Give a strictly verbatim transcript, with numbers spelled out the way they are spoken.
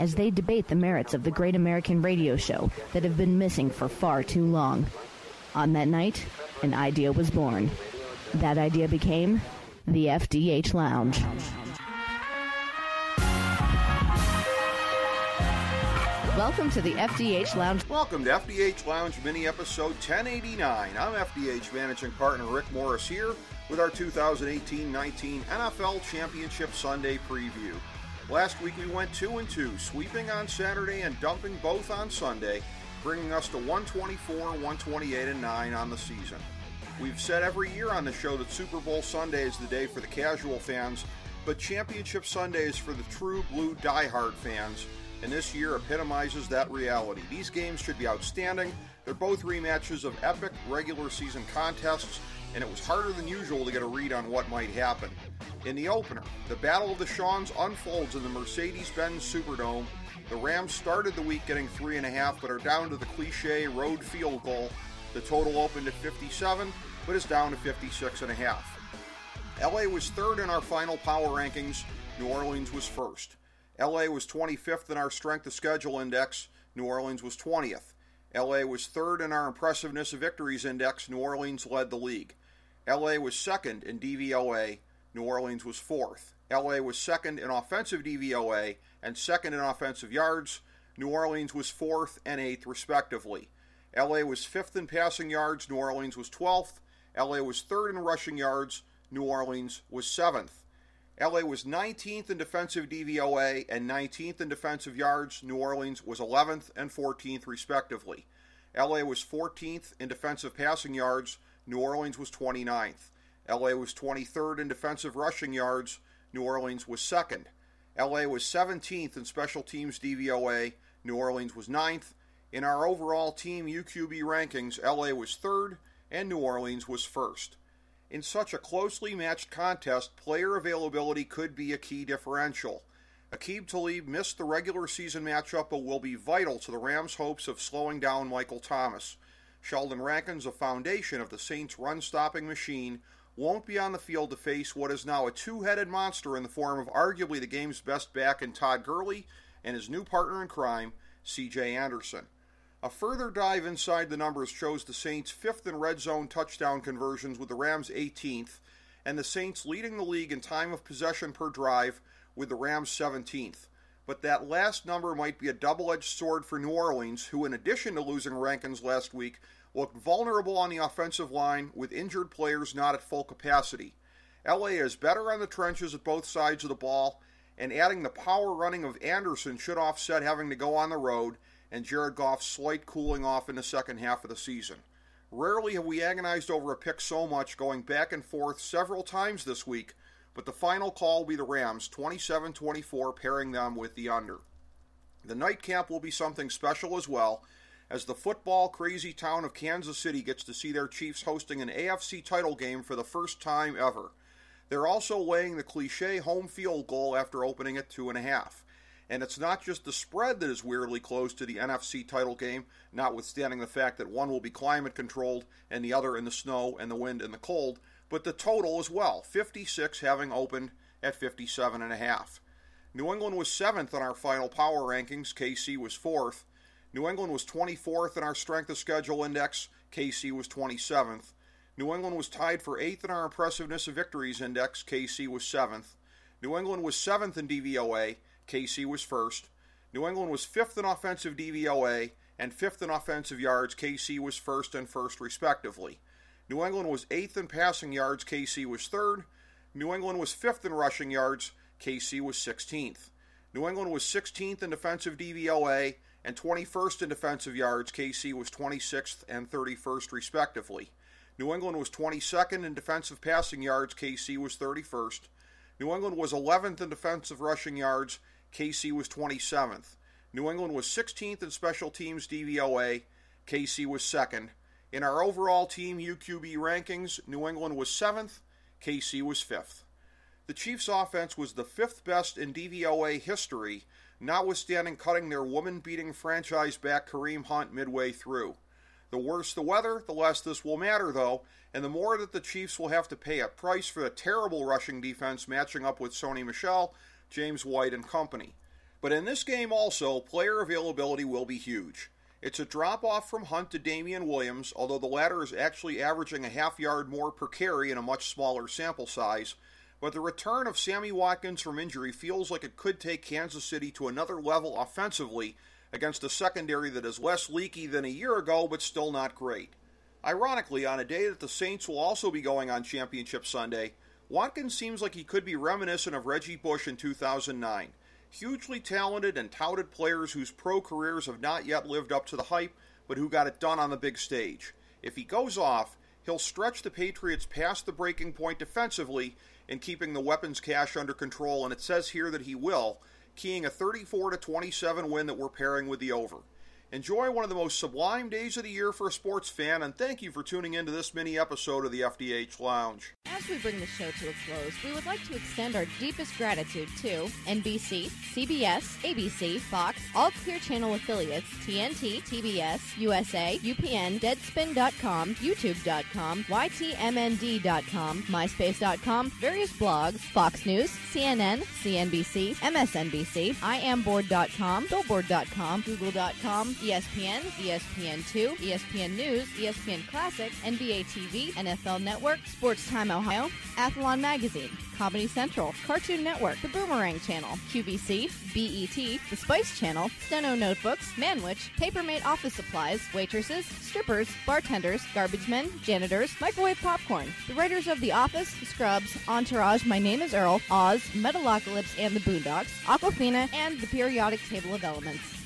as they debate the merits of the great American radio show that have been missing for far too long. On that night, an idea was born. That idea became the F D H Lounge. Welcome to the F D H Lounge. Welcome to F D H Lounge mini-episode ten eighty-nine. I'm F D H Managing Partner Rick Morris here with our two thousand eighteen nineteen N F L Championship Sunday preview. Last week we went two and two, sweeping on Saturday and dumping both on Sunday, bringing us to one twenty-four, one twenty-eight, and nine on the season. We've said every year on the show that Super Bowl Sunday is the day for the casual fans, but Championship Sunday is for the true blue diehard fans, and this year epitomizes that reality. These games should be outstanding. They're both rematches of epic regular season contests, and it was harder than usual to get a read on what might happen. In the opener, the Battle of the Shawns unfolds in the Mercedes-Benz Superdome. The Rams started the week getting three and a half, but are down to the cliche road field goal. The total opened at fifty-seven, but is down to fifty-six and a half. L A was third in our final power rankings. New Orleans was first. L A was twenty-fifth in our Strength of Schedule Index. New Orleans was twentieth. L A was third in our Impressiveness of Victories Index. New Orleans led the league. L A was second in D V O A. New Orleans was fourth. L A was second in offensive D V O A and second in offensive yards. New Orleans was fourth and eighth, respectively. L A was fifth in passing yards. New Orleans was twelfth. L A was third in rushing yards. New Orleans was seventh. L A was nineteenth in defensive D V O A and nineteenth in defensive yards. New Orleans was eleventh and fourteenth, respectively. L A was fourteenth in defensive passing yards. New Orleans was twenty-ninth. L A was twenty-third in defensive rushing yards. New Orleans was second. L A was seventeenth in special teams D V O A. New Orleans was ninth. In our overall team U Q B rankings, L A was third and New Orleans was first. In such a closely matched contest, player availability could be a key differential. Aqib Talib missed the regular season matchup but will be vital to the Rams' hopes of slowing down Michael Thomas. Sheldon Rankins, a foundation of the Saints' run-stopping machine, won't be on the field to face what is now a two-headed monster in the form of arguably the game's best back in Todd Gurley and his new partner in crime, C J. Anderson. A further dive inside the numbers shows the Saints fifth in red zone touchdown conversions with the Rams eighteenth, and the Saints leading the league in time of possession per drive with the Rams seventeenth. But that last number might be a double-edged sword for New Orleans, who in addition to losing Rankins last week, looked vulnerable on the offensive line with injured players not at full capacity. L A is better on the trenches at both sides of the ball, and adding the power running of Anderson should offset having to go on the road and Jared Goff's slight cooling off in the second half of the season. Rarely have we agonized over a pick so much, going back and forth several times this week, but the final call will be the Rams, twenty-seven twenty-four, pairing them with the under. The nightcap will be something special as well, as the football-crazy town of Kansas City gets to see their Chiefs hosting an A F C title game for the first time ever. They're also laying the cliché home field goal after opening at two and a half. And it's not just the spread that is weirdly close to the N F C title game, notwithstanding the fact that one will be climate-controlled and the other in the snow and the wind and the cold, but the total as well, fifty-six having opened at fifty-seven and a half. New England was seventh on our final power rankings, K C was fourth. New England was twenty-fourth in our Strength of Schedule Index. K C was twenty-seventh. New England was tied for eighth in our Impressiveness of Victories Index. K C was seventh. New England was seventh in D V O A. K C was first. New England was fifth in offensive D V O A and fifth in offensive yards. K C was first and first, respectively. New England was eighth in passing yards. K C was third. New England was fifth in rushing yards. K C was sixteenth. New England was sixteenth in defensive D V O A and twenty-first in defensive yards. K C was twenty-sixth and thirty-first, respectively. New England was twenty-second in defensive passing yards. K C was thirty-first. New England was eleventh in defensive rushing yards. K C was twenty-seventh. New England was sixteenth in special teams D V O A. K C was second. In our overall team U Q B rankings, New England was seventh. K C was fifth. The Chiefs' offense was the fifth best in D V O A history, notwithstanding cutting their woman-beating franchise back Kareem Hunt midway through. The worse the weather, the less this will matter, though, and the more that the Chiefs will have to pay a price for the terrible rushing defense matching up with Sonny Michel, James White, and company. But in this game also, player availability will be huge. It's a drop-off from Hunt to Damian Williams, although the latter is actually averaging a half yard more per carry in a much smaller sample size, but the return of Sammy Watkins from injury feels like it could take Kansas City to another level offensively against a secondary that is less leaky than a year ago, but still not great. Ironically, on a day that the Saints will also be going on Championship Sunday, Watkins seems like he could be reminiscent of Reggie Bush in two thousand nine. Hugely talented and touted players whose pro careers have not yet lived up to the hype, but who got it done on the big stage. If he goes off, he'll stretch the Patriots past the breaking point defensively in keeping the weapons cache under control, and it says here that he will, keying a thirty-four to twenty-seven win that we're pairing with the over. Enjoy one of the most sublime days of the year for a sports fan, and thank you for tuning into this mini episode of the F D H Lounge. As we bring the show to a close, we would like to extend our deepest gratitude to N B C, C B S, A B C, Fox, all Clear Channel affiliates, T N T, T B S, U S A, U P N, Deadspin dot com, YouTube dot com, Y T M N D dot com, Myspace dot com, various blogs, Fox News, C N N, C N B C, M S N B C, I Am Board dot com, Billboard dot com, Google dot com, E S P N, E S P N two, E S P N News, E S P N Classic, N B A T V, N F L Network, Sports Time Ohio, Athlon Magazine, Comedy Central, Cartoon Network, The Boomerang Channel, Q B C, B E T, The Spice Channel, Steno Notebooks, Manwich, Papermate Office Supplies, Waitresses, Strippers, Bartenders, Garbage Men, Janitors, Microwave Popcorn, The Writers of The Office, Scrubs, Entourage, My Name is Earl, Oz, Metalocalypse and the Boondocks, Aquafina, and The Periodic Table of Elements.